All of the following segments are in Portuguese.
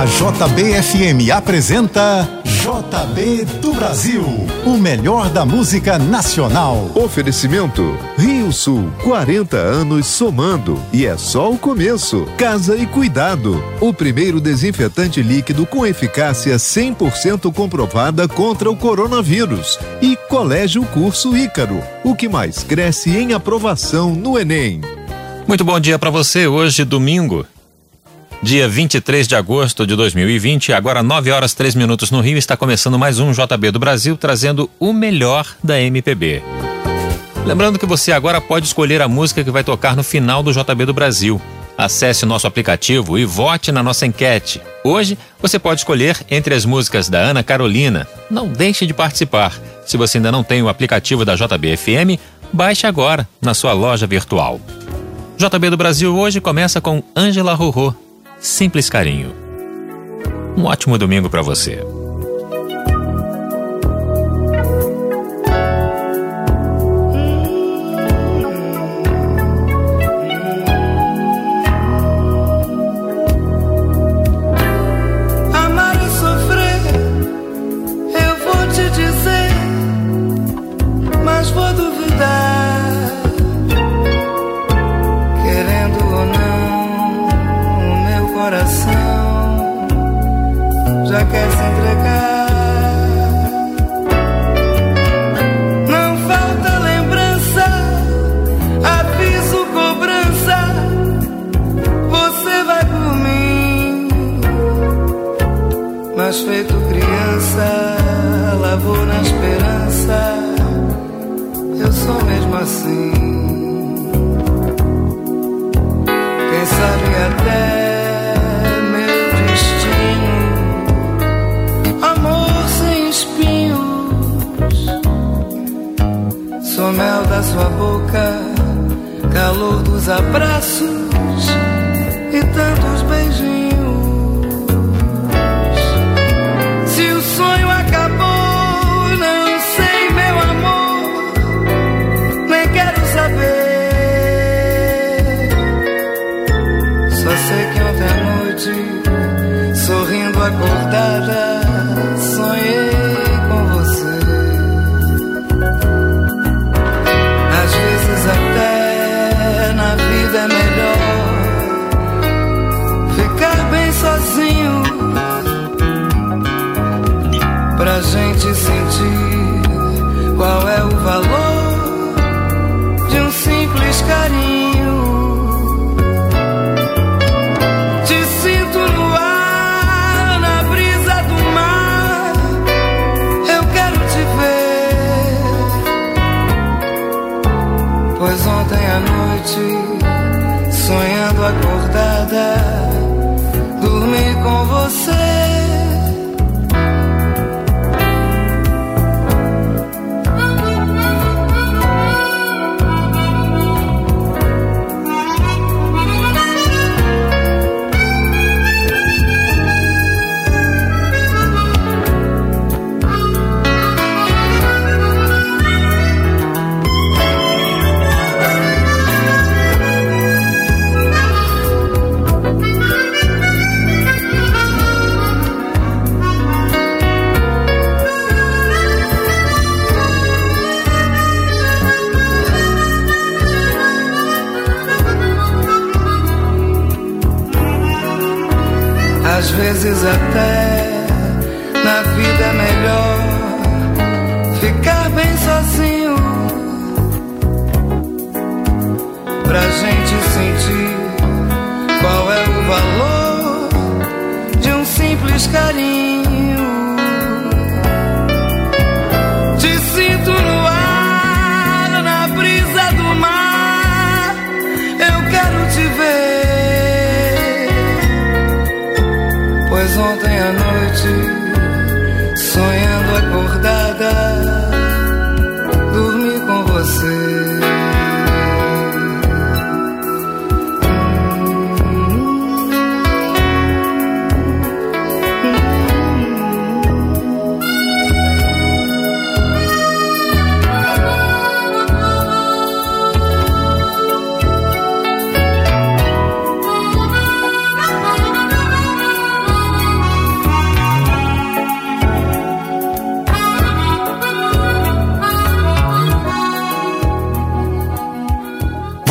A JBFM apresenta JB do Brasil, o melhor da música nacional. Oferecimento Rio Sul, 40 anos somando, e é só o começo. Casa e Cuidado, o primeiro desinfetante líquido com eficácia 100% comprovada contra o coronavírus. E Colégio Curso Ícaro, o que mais cresce em aprovação no Enem. Muito bom dia para você, hoje domingo, dia 23 de agosto de 2020, agora 9h03 no Rio, está começando mais um JB do Brasil, trazendo o melhor da MPB. Lembrando que você agora pode escolher a música que vai tocar no final do JB do Brasil. Acesse o nosso aplicativo e vote na nossa enquete. Hoje, você pode escolher entre as músicas da Ana Carolina. Não deixe de participar. Se você ainda não tem o aplicativo da JBFM, baixe agora na sua loja virtual. JB do Brasil hoje começa com Angela Rorô, Simples Carinho. Um ótimo domingo para você. Amar e sofrer, eu vou te dizer, mas vou duvidar, querendo ou não. Coração já quer se entregar. Não falta lembrança, aviso, cobrança. Você vai por mim, mas feito criança, lavou na esperança. Eu sou mesmo assim. Quem sabe até sou mel da sua boca, calor dos abraços e tantos beijinhos. Se o sonho acabou, não sei, meu amor, nem quero saber. Só sei que ontem à noite, sorrindo acordada, sonhei. Até na vida é melhor ficar bem sozinho, pra gente sentir qual é o valor de um simples carinho. Te sinto no ar, na brisa do mar, eu quero te ver. Pois ontem à noite, sonhando acordada, dormi com você. Às vezes até na vida é melhor ficar bem sozinho, pra gente sentir qual é o valor de um simples carinho. Te sinto no ar, na brisa do mar, eu quero te ver. Pois ontem à noite, sonhando acordada, dormi com você.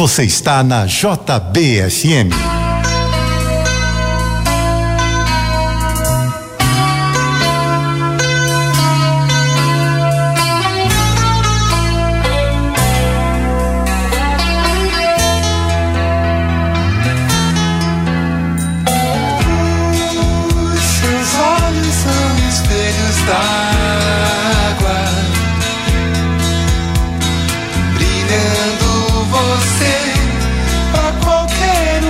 Você está na JBFM. Os seus olhos são espelhos d'água, brilhando você pra qualquer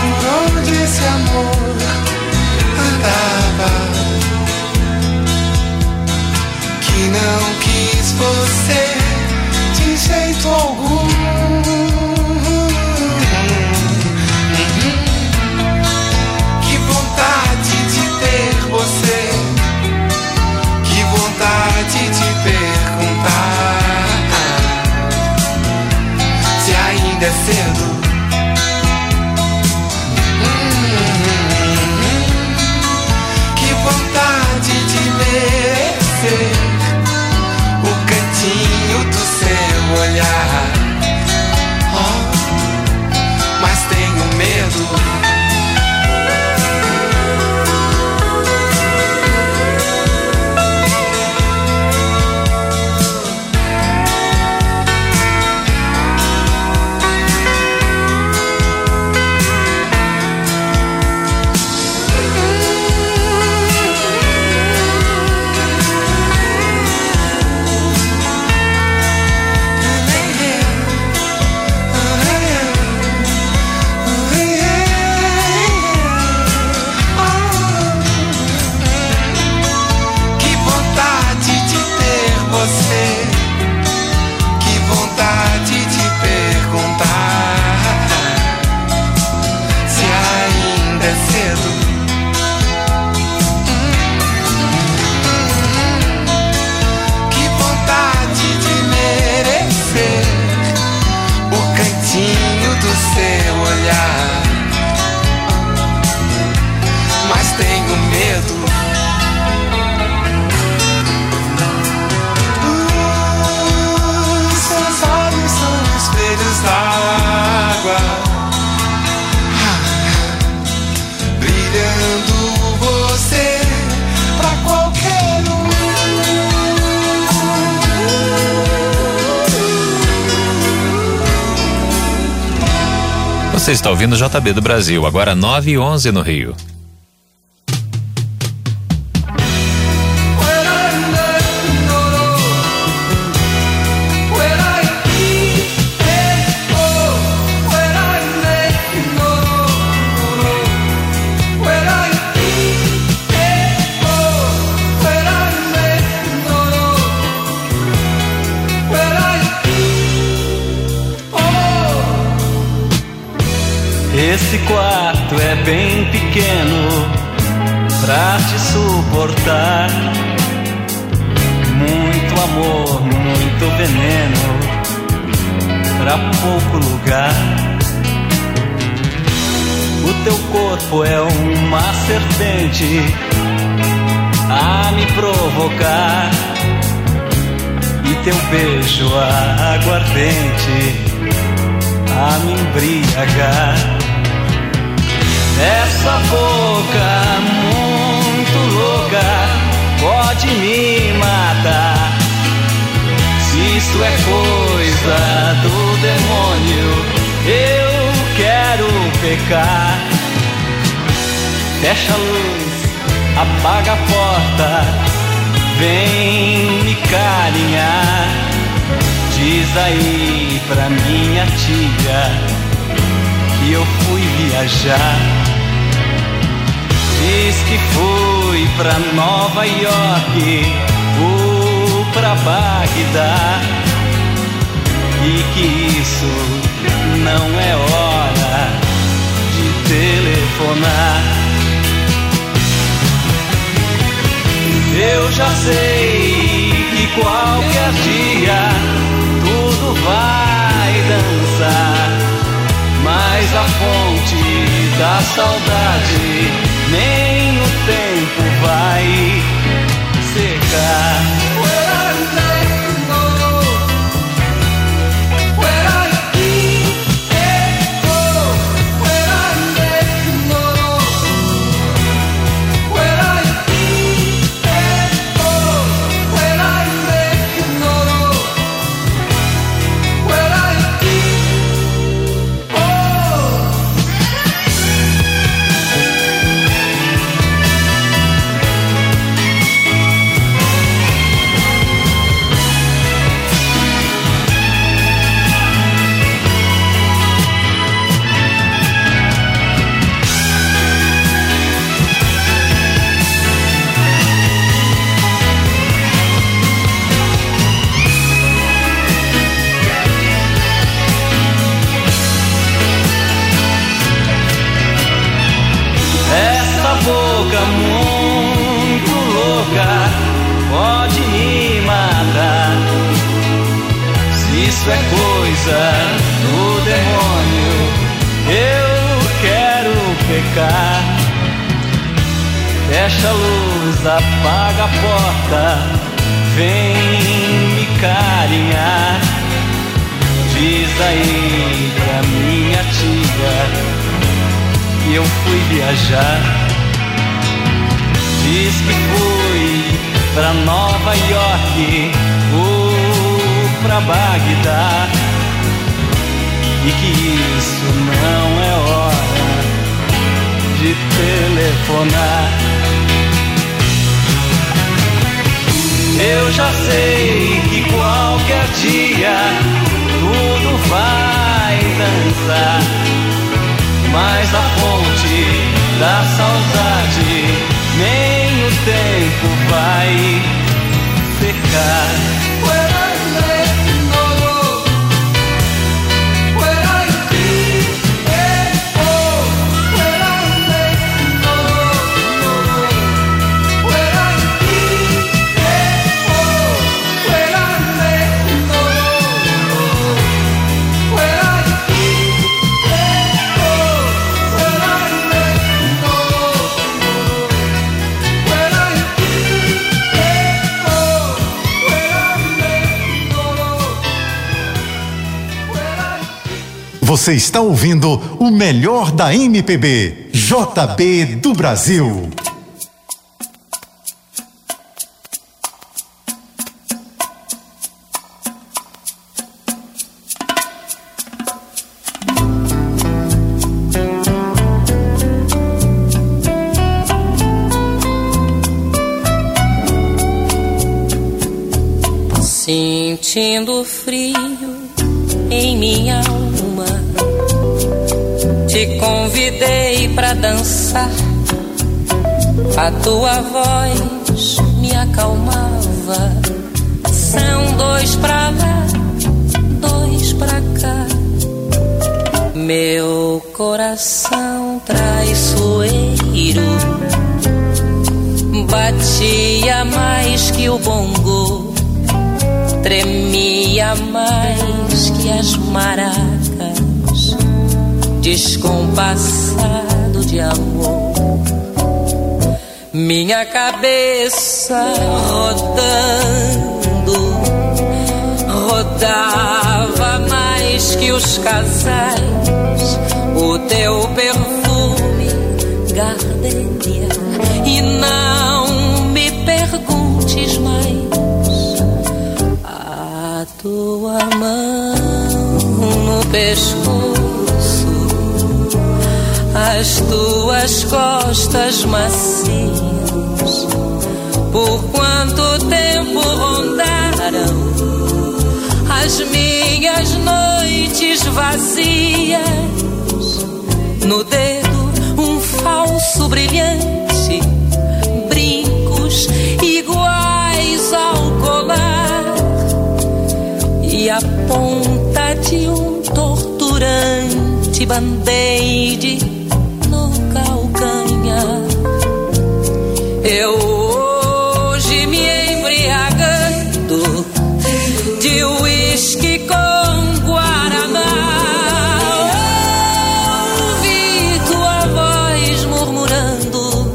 por onde esse amor andava, que não quis você de jeito algum. De te perguntar se ainda é cedo. Que vontade de merecer o cantinho do seu olhar, oh, mas tenho medo. Você está ouvindo o JB do Brasil, agora 9h11 no Rio. Esse quarto é bem pequeno pra te suportar. Muito amor, muito veneno pra pouco lugar. O teu corpo é uma serpente a me provocar, e teu beijo aguardente a me embriagar. Essa boca muito louca pode me matar. Se isso é coisa do demônio, eu quero pecar. Fecha a luz, apaga a porta, vem me carinhar. Diz aí pra minha tia que eu fui viajar. Diz que fui pra Nova York ou pra Bagdá, e que isso não é hora de telefonar. Eu já sei que qualquer dia tudo vai dançar, mas a fonte da saudade nem o tempo vai secar. isso é coisa do demônio. Eu quero pecar. Fecha a luz, apaga a porta, vem me carinhar. Diz aí pra minha tia que eu fui viajar. Diz que fui pra Nova York ou pra Bagdá, e que isso não é hora de telefonar. Eu já sei que qualquer dia tudo vai dançar, mas a fonte da saudade nem o tempo vai secar. Você está ouvindo o melhor da MPB, JB do Brasil. Sentindo frio em minha alma, te convidei pra dançar. A tua voz me acalmava. São dois pra lá, dois pra cá. Meu coração traiçoeiro batia mais que o bongô, tremia mais que as maracas, descompassado de amor. Minha cabeça rodando, rodava mais que os casais. O teu perfume, gardenia, e não me perguntes mais. A tua mão no pescoço, as tuas costas macias, por quanto tempo rondaram as minhas noites vazias. No dedo um falso brilhante, brincos iguais ao colar, e a ponta de um torturante band-aid. Eu hoje me embriagando de uísque com guaraná, ouvi tua voz murmurando,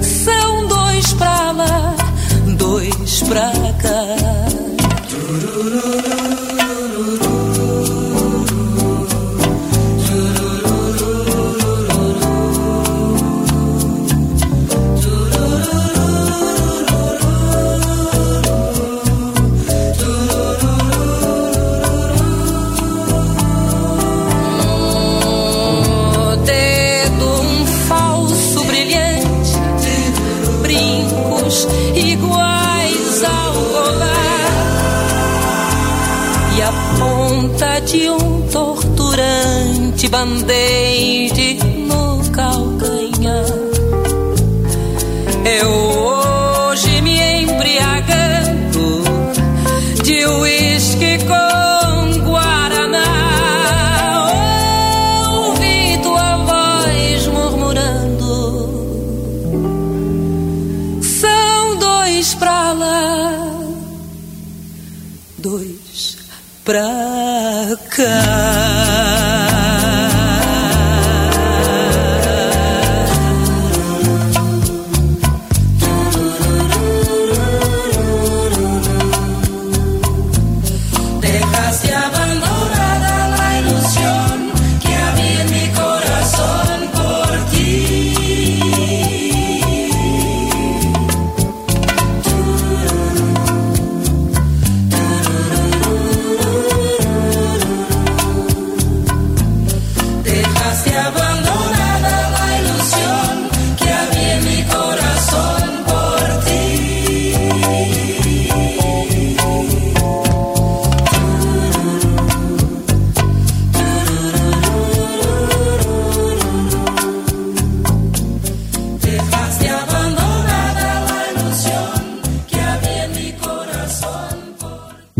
são dois pra lá, dois pra cá. De um torturante band-aid no calcanhar. Eu hoje me embriagando de uísque com guaraná, ouvi tua voz murmurando, são dois pra lá, dois pra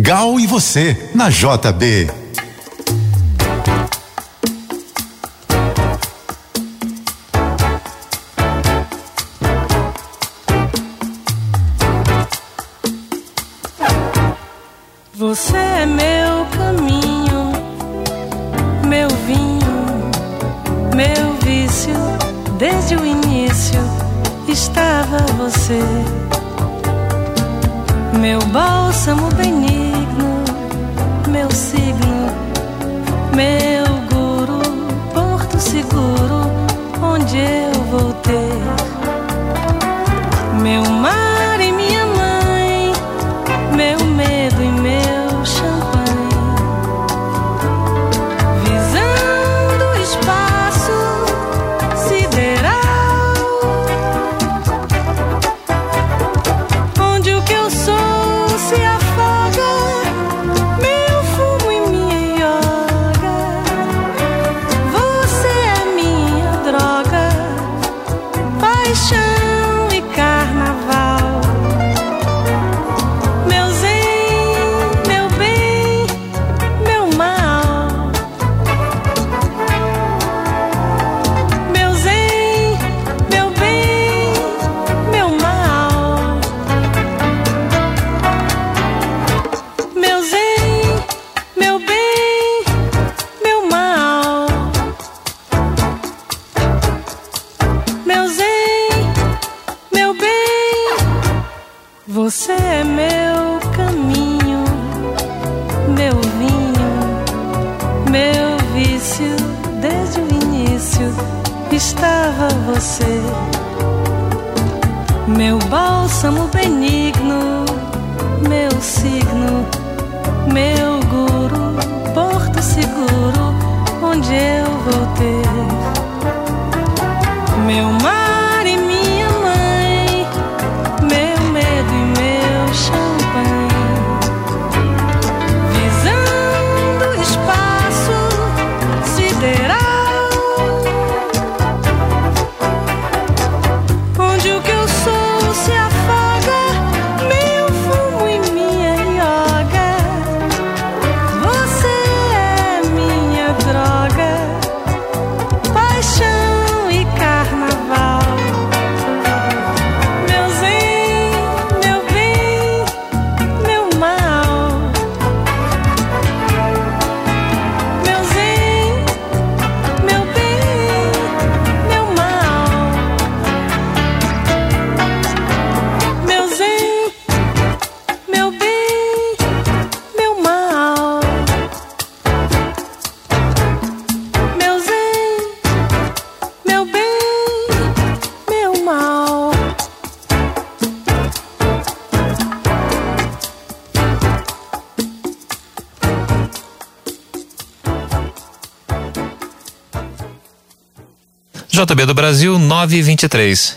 Gal e você, na JB. Você é meu caminho, meu vinho, meu vício. Desde o início estava você, meu bálsamo benigno, meu signo, meu guru, porto seguro, onde eu vou ter meu mar e minha mãe, meu medo e meu champanhe, visando o espaço sideral, onde o que eu sou se afoga. Você é meu caminho, meu vinho, meu vício. Desde o início estava você, meu bálsamo benigno, meu signo, meu guru, porto seguro, onde eu vou ter meu mar. JB do Brasil, 9h23.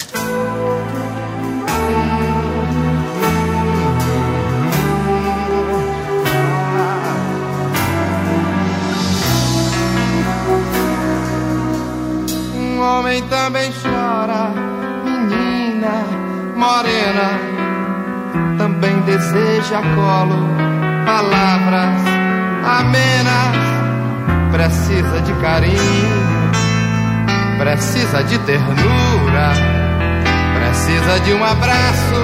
Um homem também chora, menina morena, também deseja colo, palavras amenas, precisa de carinho, precisa de ternura, precisa de um abraço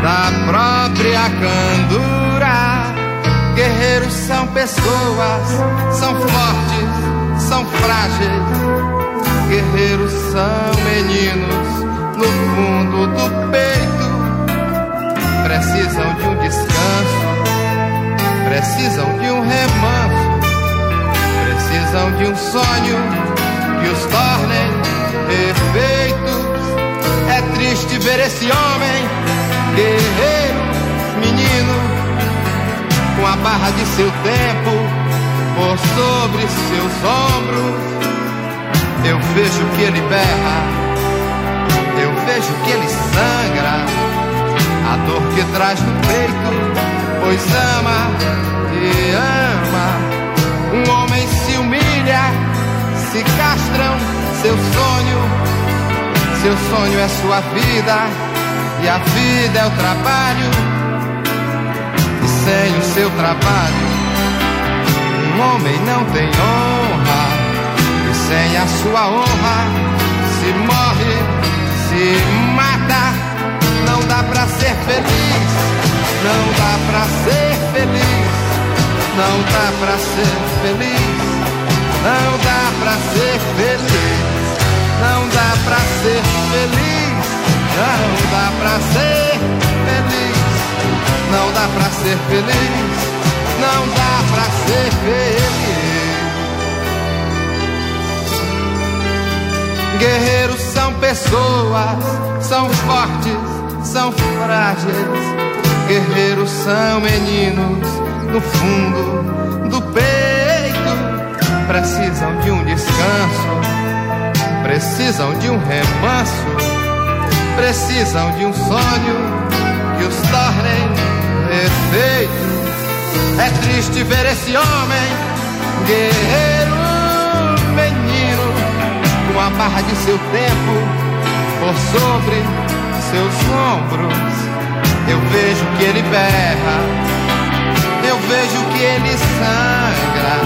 da própria candura. Guerreiros são pessoas, são fortes, são frágeis. Guerreiros são meninos no fundo do peito. Precisam de um descanso, precisam de um remanso, precisam de um sonho que os tornem perfeitos. É triste ver esse homem, guerreiro, menino, com a barra de seu tempo por sobre seus ombros. Eu vejo que ele berra, eu vejo que ele sangra, a dor que traz no peito, pois ama e ama. Um homem se humilha, se castram seu sonho é sua vida, e a vida é o trabalho, e sem o seu trabalho, um homem não tem honra. Sem a sua honra, se morre, se mata. Não dá pra ser feliz, não dá pra ser feliz, não dá pra ser feliz, não dá pra ser feliz, não dá pra ser feliz, não dá pra ser feliz, não dá pra ser feliz, não dá pra ser feliz. Guerreiros são pessoas, são fortes, são frágeis. Guerreiros são meninos no fundo do peito. Precisam de um descanso, precisam de um remanso, precisam de um sonho que os tornem perfeitos. É triste ver esse homem, guerreiro, com a barra de seu tempo por sobre seus ombros. Eu vejo que ele berra, eu vejo que ele sangra,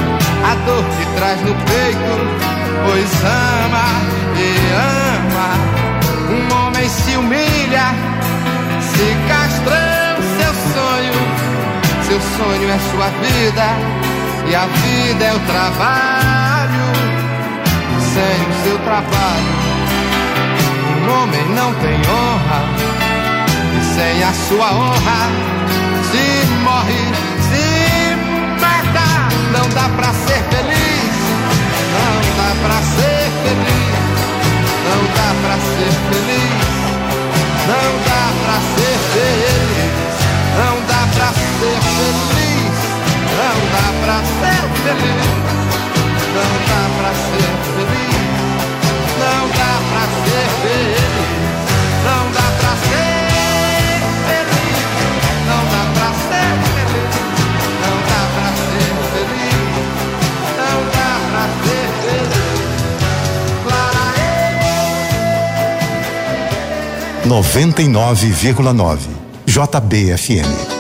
a dor que traz no peito, pois ama e ama. Um homem se humilha, se castrou seu sonho é sua vida, e a vida é o trabalho. Sem o seu trabalho, um homem não tem honra, e sem a sua honra, se morre, se mata. Não dá pra ser feliz, não dá pra ser feliz, não dá pra ser feliz, não dá pra ser feliz, não dá pra ser feliz, não dá pra ser feliz, não dá pra ser feliz, não dá pra ser feliz, não dá pra ser feliz, não dá pra ser feliz, não dá pra ser feliz, não dá pra ser feliz. 99,9 JBFM.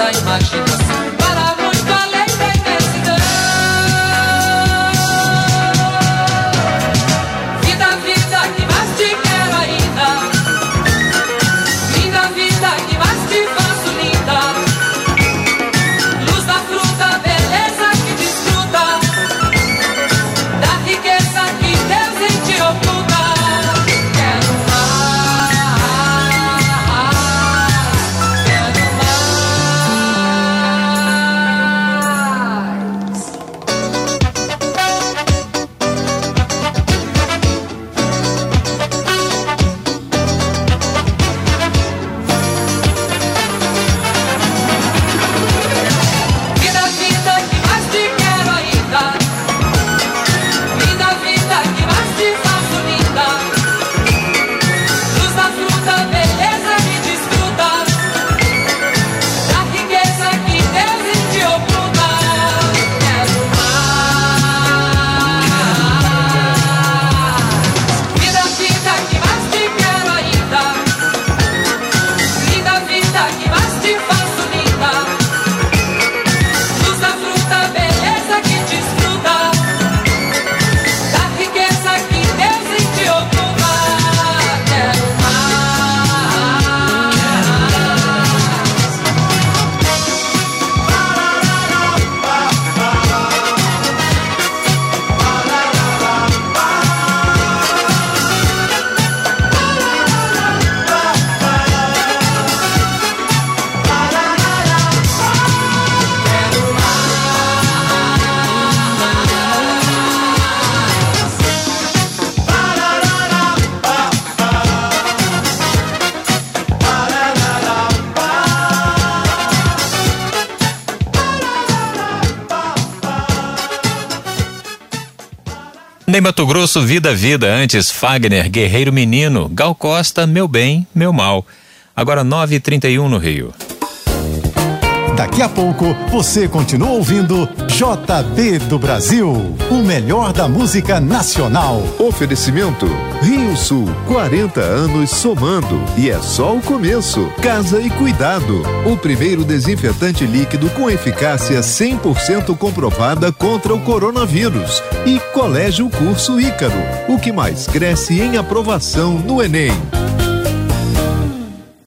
da imaginação, para muito além da imensidão. Vida, vida, que mais te quero ainda. Linda vida, que mais te faço linda. Luz da fruta, beleza que desfruta, da riqueza que Deus em ti oculta. Em Mato Grosso, Vida, Vida, antes Fagner, Guerreiro Menino, Gal Costa, Meu Bem, Meu Mal. Agora 9h31 no Rio. Daqui a pouco você continua ouvindo JB do Brasil, o melhor da música nacional. Oferecimento Rio Sul, 40 anos somando, e é só o começo. Casa e Cuidado, o primeiro desinfetante líquido com eficácia 100% comprovada contra o coronavírus. E Colégio Curso Ícaro, o que mais cresce em aprovação no Enem.